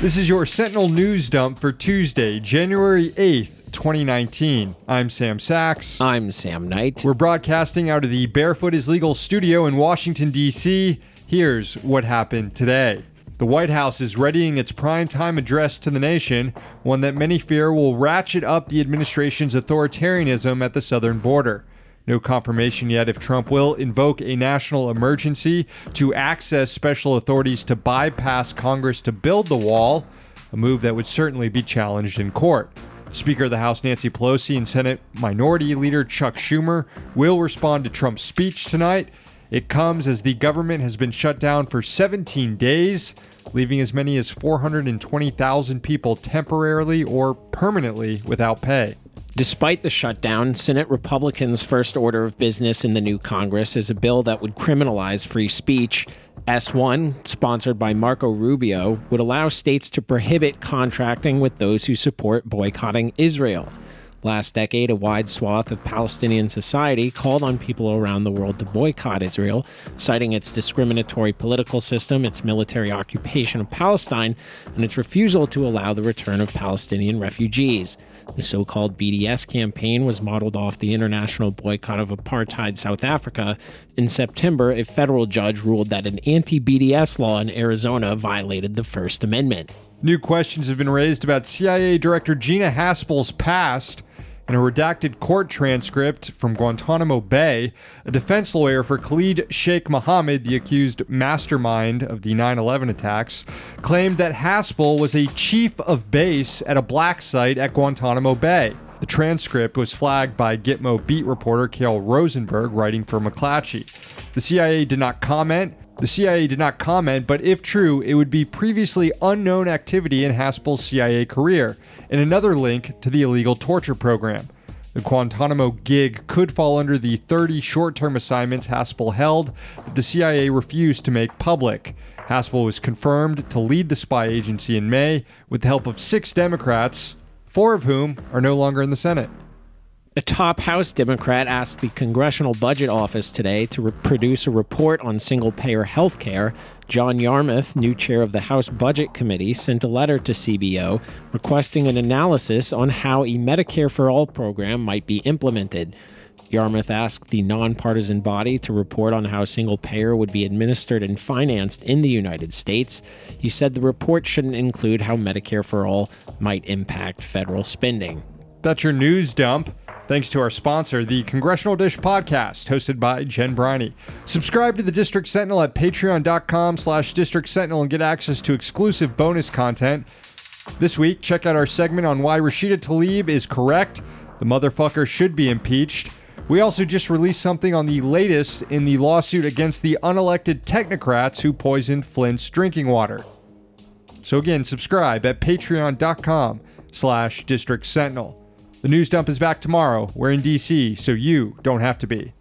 This is your Sentinel News Dump for Tuesday, January 8th, 2019. I'm Sam Sachs. I'm Sam Knight. We're broadcasting out of the Barefoot is Legal Studio in Washington, D.C. Here's what happened today. The White House is readying its primetime address to the nation, one that many fear will ratchet up the administration's authoritarianism at the southern border. No confirmation yet if Trump will invoke a national emergency to access special authorities to bypass Congress to build the wall, a move that would certainly be challenged in court. Speaker of the House Nancy Pelosi and Senate Minority Leader Chuck Schumer will respond to Trump's speech tonight. It comes as the government has been shut down for 17 days, leaving as many as 420,000 people temporarily or permanently without pay. Despite the shutdown, Senate Republicans' first order of business in the new Congress is a bill that would criminalize free speech. S1, sponsored by Marco Rubio, would allow states to prohibit contracting with those who support boycotting Israel. Last decade, a wide swath of Palestinian society called on people around the world to boycott Israel, citing its discriminatory political system, its military occupation of Palestine, and its refusal to allow the return of Palestinian refugees. The so-called BDS campaign was modeled off the international boycott of apartheid South Africa. In September, a federal judge ruled that an anti-BDS law in Arizona violated the First Amendment. New questions have been raised about CIA Director Gina Haspel's past. In a redacted court transcript from Guantanamo Bay, a defense lawyer for Khalid Sheikh Mohammed, the accused mastermind of the 9/11 attacks, claimed that Haspel was a chief of base at a black site at Guantanamo Bay. The transcript was flagged by Gitmo beat reporter Carol Rosenberg, writing for McClatchy. The CIA did not comment. but if true, it would be previously unknown activity in Haspel's CIA career, and another link to the illegal torture program. The Guantanamo gig could fall under the 30 short-term assignments Haspel held that the CIA refused to make public. Haspel was confirmed to lead the spy agency in May with the help of 6 Democrats, 4 of whom are no longer in the Senate. A top House Democrat asked the Congressional Budget Office today to produce a report on single-payer health care. John Yarmuth, new chair of the House Budget Committee, sent a letter to CBO requesting an analysis on how a Medicare for All program might be implemented. Yarmuth asked the nonpartisan body to report on how single-payer would be administered and financed in the United States. He said the report shouldn't include how Medicare for All might impact federal spending. That's your news dump. Thanks to our sponsor, the Congressional Dish Podcast, hosted by Jen Briney. Subscribe to the District Sentinel at patreon.com/District Sentinel and get access to exclusive bonus content. This week, check out our segment on why Rashida Tlaib is correct. The motherfucker should be impeached. We also just released something on the latest in the lawsuit against the unelected technocrats who poisoned Flint's drinking water. So again, subscribe at patreon.com/District Sentinel. The News Dump is back tomorrow. We're in D.C., so you don't have to be.